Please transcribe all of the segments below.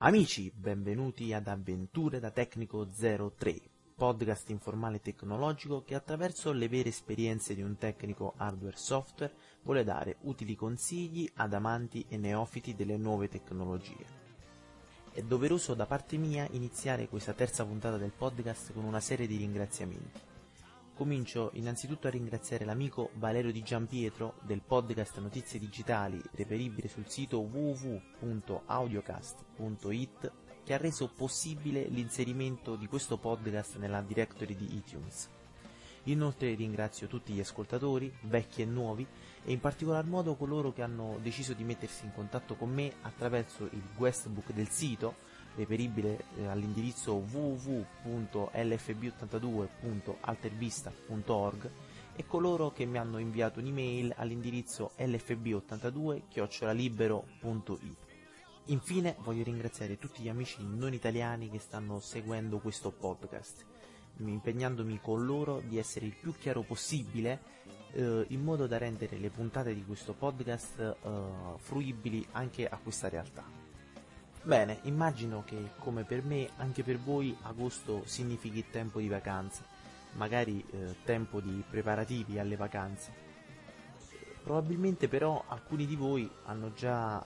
Amici, benvenuti ad Avventure da Tecnico 03, podcast informale tecnologico che attraverso le vere esperienze di un tecnico hardware software vuole dare utili consigli ad amanti e neofiti delle nuove tecnologie. È doveroso da parte mia iniziare questa terza puntata del podcast con una serie di ringraziamenti. Comincio innanzitutto a ringraziare l'amico Valerio Di Giampietro del podcast Notizie Digitali, reperibile sul sito www.audiocast.it, che ha reso possibile l'inserimento di questo podcast nella directory di iTunes. Inoltre ringrazio tutti gli ascoltatori, vecchi e nuovi, e in particolar modo coloro che hanno deciso di mettersi in contatto con me attraverso il guestbook del sito, reperibile all'indirizzo www.lfb82.altervista.org, e coloro che mi hanno inviato un'email all'indirizzo lfb82@libero.it. Infine voglio ringraziare tutti gli amici non italiani che stanno seguendo questo podcast, impegnandomi con loro di essere il più chiaro possibile in modo da rendere le puntate di questo podcast fruibili anche a questa realtà. Bene, immagino che come per me anche per voi agosto significhi tempo di vacanze, magari tempo di preparativi alle vacanze. Probabilmente però alcuni di voi hanno già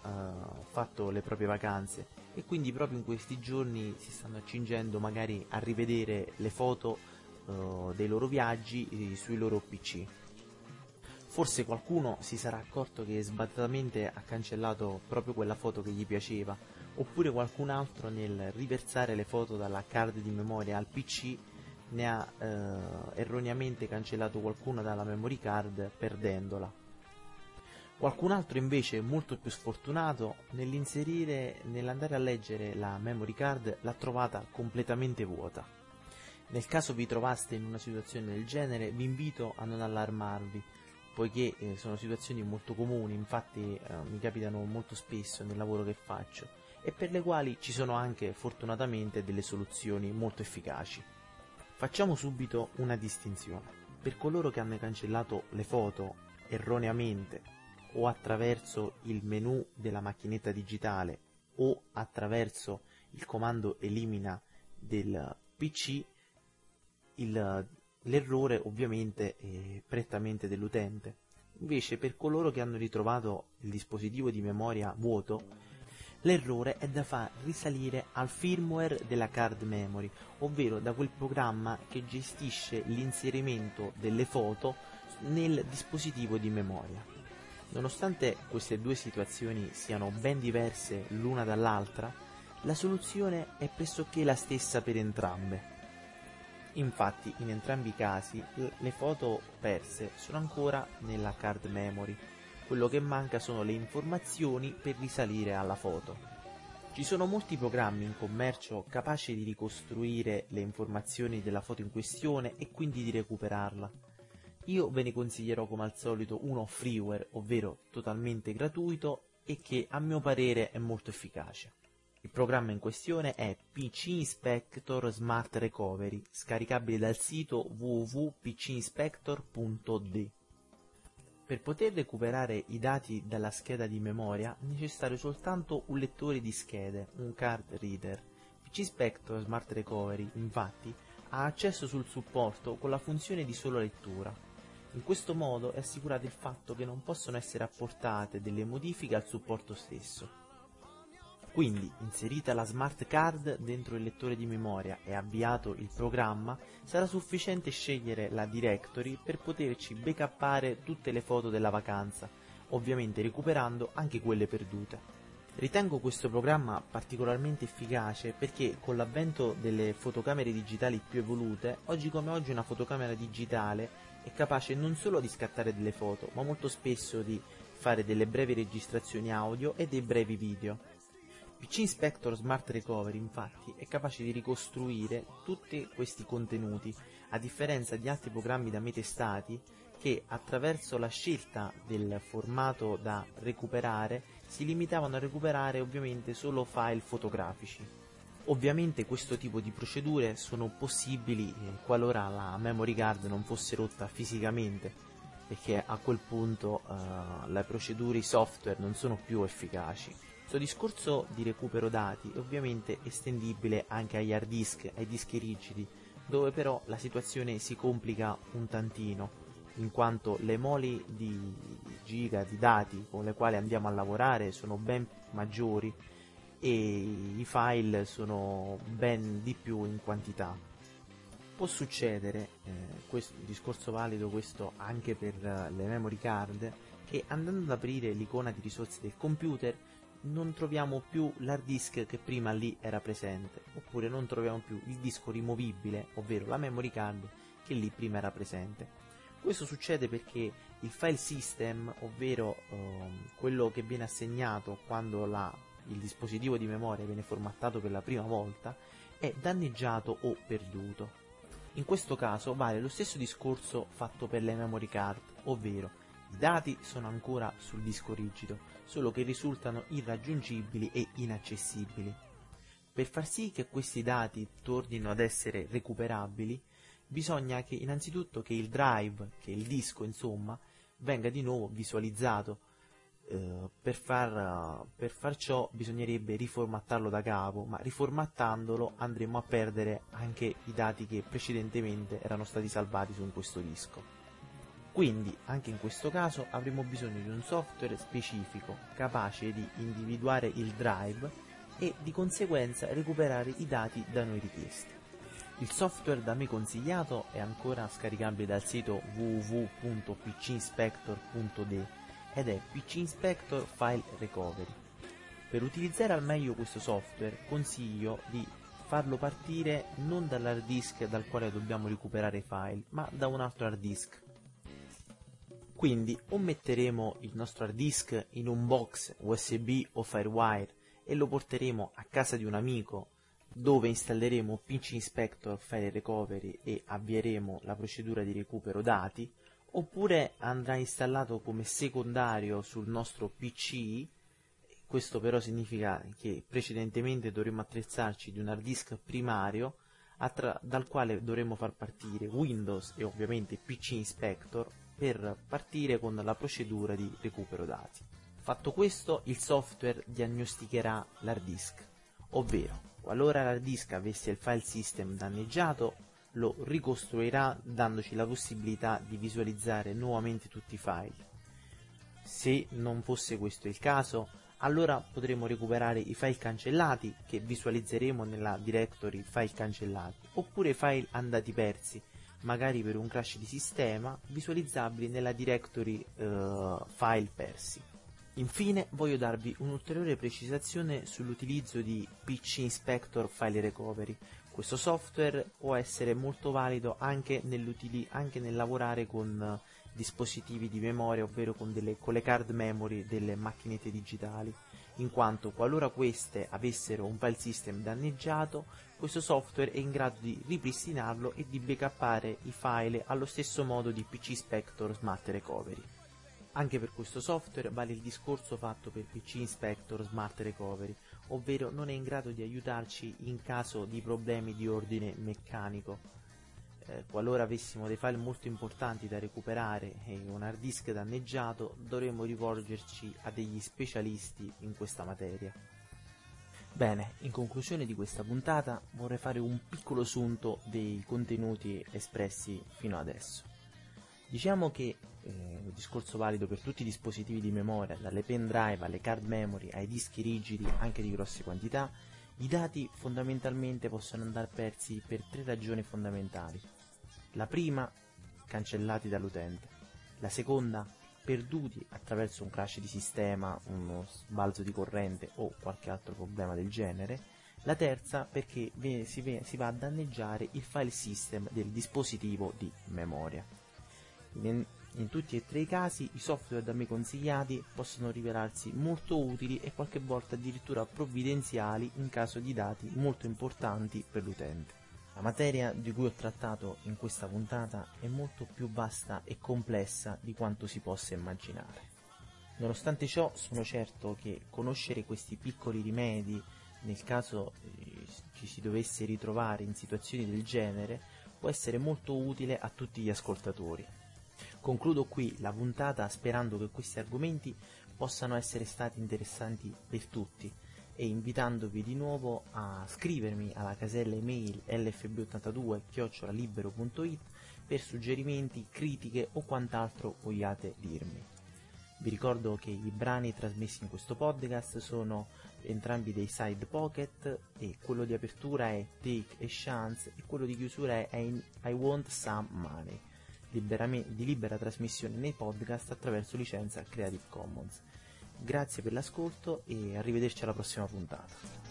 fatto le proprie vacanze e quindi proprio in questi giorni si stanno accingendo magari a rivedere le foto dei loro viaggi sui loro PC. Forse qualcuno si sarà accorto che sbattatamente ha cancellato proprio quella foto che gli piaceva, oppure qualcun altro nel riversare le foto dalla card di memoria al PC ne ha erroneamente cancellato qualcuna dalla memory card perdendola. Qualcun altro invece molto più sfortunato nell'andare a leggere la memory card l'ha trovata completamente vuota. Nel caso vi trovaste in una situazione del genere vi invito a non allarmarvi, poiché sono situazioni molto comuni, infatti mi capitano molto spesso nel lavoro che faccio e per le quali ci sono anche fortunatamente delle soluzioni molto efficaci. Facciamo subito una distinzione. Per coloro che hanno cancellato le foto erroneamente o attraverso il menu della macchinetta digitale o attraverso il comando elimina del PC, l'errore ovviamente è prettamente dell'utente. Invece per coloro che hanno ritrovato il dispositivo di memoria vuoto, l'errore è da far risalire al firmware della card memory, ovvero da quel programma che gestisce l'inserimento delle foto nel dispositivo di memoria. Nonostante queste due situazioni siano ben diverse l'una dall'altra, la soluzione è pressoché la stessa per entrambe. Infatti, in entrambi i casi, le foto perse sono ancora nella card memory. Quello che manca sono le informazioni per risalire alla foto. Ci sono molti programmi in commercio capaci di ricostruire le informazioni della foto in questione e quindi di recuperarla. Io ve ne consiglierò come al solito uno freeware, ovvero totalmente gratuito e che a mio parere è molto efficace. Il programma in questione è PC Inspector Smart Recovery, scaricabile dal sito www.pcinspector.d. Per poter recuperare i dati dalla scheda di memoria è necessario soltanto un lettore di schede, un card reader. PC Inspector Smart Recovery, infatti, ha accesso sul supporto con la funzione di sola lettura. In questo modo è assicurato il fatto che non possono essere apportate delle modifiche al supporto stesso. Quindi, inserita la smart card dentro il lettore di memoria e avviato il programma, sarà sufficiente scegliere la directory per poterci backuppare tutte le foto della vacanza, ovviamente recuperando anche quelle perdute. Ritengo questo programma particolarmente efficace perché con l'avvento delle fotocamere digitali più evolute, oggi come oggi una fotocamera digitale è capace non solo di scattare delle foto, ma molto spesso di fare delle brevi registrazioni audio e dei brevi video. PC Inspector Smart Recovery, infatti, è capace di ricostruire tutti questi contenuti, a differenza di altri programmi da me testati che, attraverso la scelta del formato da recuperare, si limitavano a recuperare ovviamente solo file fotografici. Ovviamente questo tipo di procedure sono possibili qualora la memory card non fosse rotta fisicamente, perché a quel punto le procedure, i software non sono più efficaci. Questo discorso di recupero dati è ovviamente estendibile anche agli hard disk, ai dischi rigidi, dove però la situazione si complica un tantino, in quanto le moli di giga di dati con le quali andiamo a lavorare sono ben maggiori e i file sono ben di più in quantità. Può succedere, questo discorso valido questo anche per le memory card, che andando ad aprire l'icona di risorse del computer non troviamo più l'hard disk che prima lì era presente, oppure non troviamo più il disco rimovibile, ovvero la memory card che lì prima era presente. Questo succede perché il file system, ovvero quello che viene assegnato quando il dispositivo di memoria viene formattato per la prima volta, è danneggiato o perduto. In questo caso vale lo stesso discorso fatto per le memory card, ovvero i dati sono ancora sul disco rigido, solo che risultano irraggiungibili e inaccessibili. Per far sì che questi dati tornino ad essere recuperabili, bisogna che innanzitutto che il drive, che il disco insomma, venga di nuovo visualizzato. Per far ciò bisognerebbe riformattarlo da capo, ma riformattandolo andremo a perdere anche i dati che precedentemente erano stati salvati su questo disco. Quindi anche in questo caso avremo bisogno di un software specifico capace di individuare il drive e di conseguenza recuperare i dati da noi richiesti. Il software da me consigliato è ancora scaricabile dal sito www.pcinspector.de ed è PC Inspector File Recovery. Per utilizzare al meglio questo software consiglio di farlo partire non dall'hard disk dal quale dobbiamo recuperare i file, ma da un altro hard disk. Quindi o metteremo il nostro hard disk in un box USB o Firewire e lo porteremo a casa di un amico, dove installeremo PC Inspector File Recovery e avvieremo la procedura di recupero dati, oppure andrà installato come secondario sul nostro PC. Questo però significa che precedentemente dovremo attrezzarci di un hard disk primario dal quale dovremo far partire Windows e ovviamente PC Inspector per partire con la procedura di recupero dati. Fatto questo, il software diagnosticherà l'hard disk, ovvero qualora l'hard disk avesse il file system danneggiato, lo ricostruirà dandoci la possibilità di visualizzare nuovamente tutti i file. Se non fosse questo il caso, allora potremo recuperare i file cancellati, che visualizzeremo nella directory file cancellati, oppure file andati persi, magari per un crash di sistema, visualizzabili nella directory file persi. Infine voglio darvi un'ulteriore precisazione sull'utilizzo di PC Inspector File Recovery. Questo software può essere molto valido anche nel lavorare con dispositivi di memoria, ovvero con le card memory delle macchinette digitali, in quanto qualora queste avessero un file system danneggiato, questo software è in grado di ripristinarlo e di backuppare i file allo stesso modo di PC Inspector Smart Recovery. Anche per questo software vale il discorso fatto per PC Inspector Smart Recovery, ovvero non è in grado di aiutarci in caso di problemi di ordine meccanico. Qualora avessimo dei file molto importanti da recuperare e un hard disk danneggiato, dovremmo rivolgerci a degli specialisti in questa materia. Bene, in conclusione di questa puntata vorrei fare un piccolo sunto dei contenuti espressi fino adesso. Diciamo che un discorso valido per tutti i dispositivi di memoria, dalle pen drive alle card memory ai dischi rigidi anche di grosse quantità, i dati fondamentalmente possono andare persi per tre ragioni fondamentali. La prima, cancellati dall'utente. La seconda, perduti attraverso un crash di sistema, uno sbalzo di corrente o qualche altro problema del genere. La terza, perché si va a danneggiare il file system del dispositivo di memoria. In tutti e tre i casi i software da me consigliati possono rivelarsi molto utili e qualche volta addirittura provvidenziali in caso di dati molto importanti per l'utente. La materia di cui ho trattato in questa puntata è molto più vasta e complessa di quanto si possa immaginare. Nonostante ciò, sono certo che conoscere questi piccoli rimedi nel caso ci si dovesse ritrovare in situazioni del genere può essere molto utile a tutti gli ascoltatori. Concludo qui la puntata sperando che questi argomenti possano essere stati interessanti per tutti, e invitandovi di nuovo a scrivermi alla casella email lfb82@libero.it per suggerimenti, critiche o quant'altro vogliate dirmi. Vi ricordo che i brani trasmessi in questo podcast sono entrambi dei Side Pocket, e quello di apertura è Take a Chance e quello di chiusura è I Want Some Money, di libera trasmissione nei podcast attraverso licenza Creative Commons. Grazie per l'ascolto e arrivederci alla prossima puntata.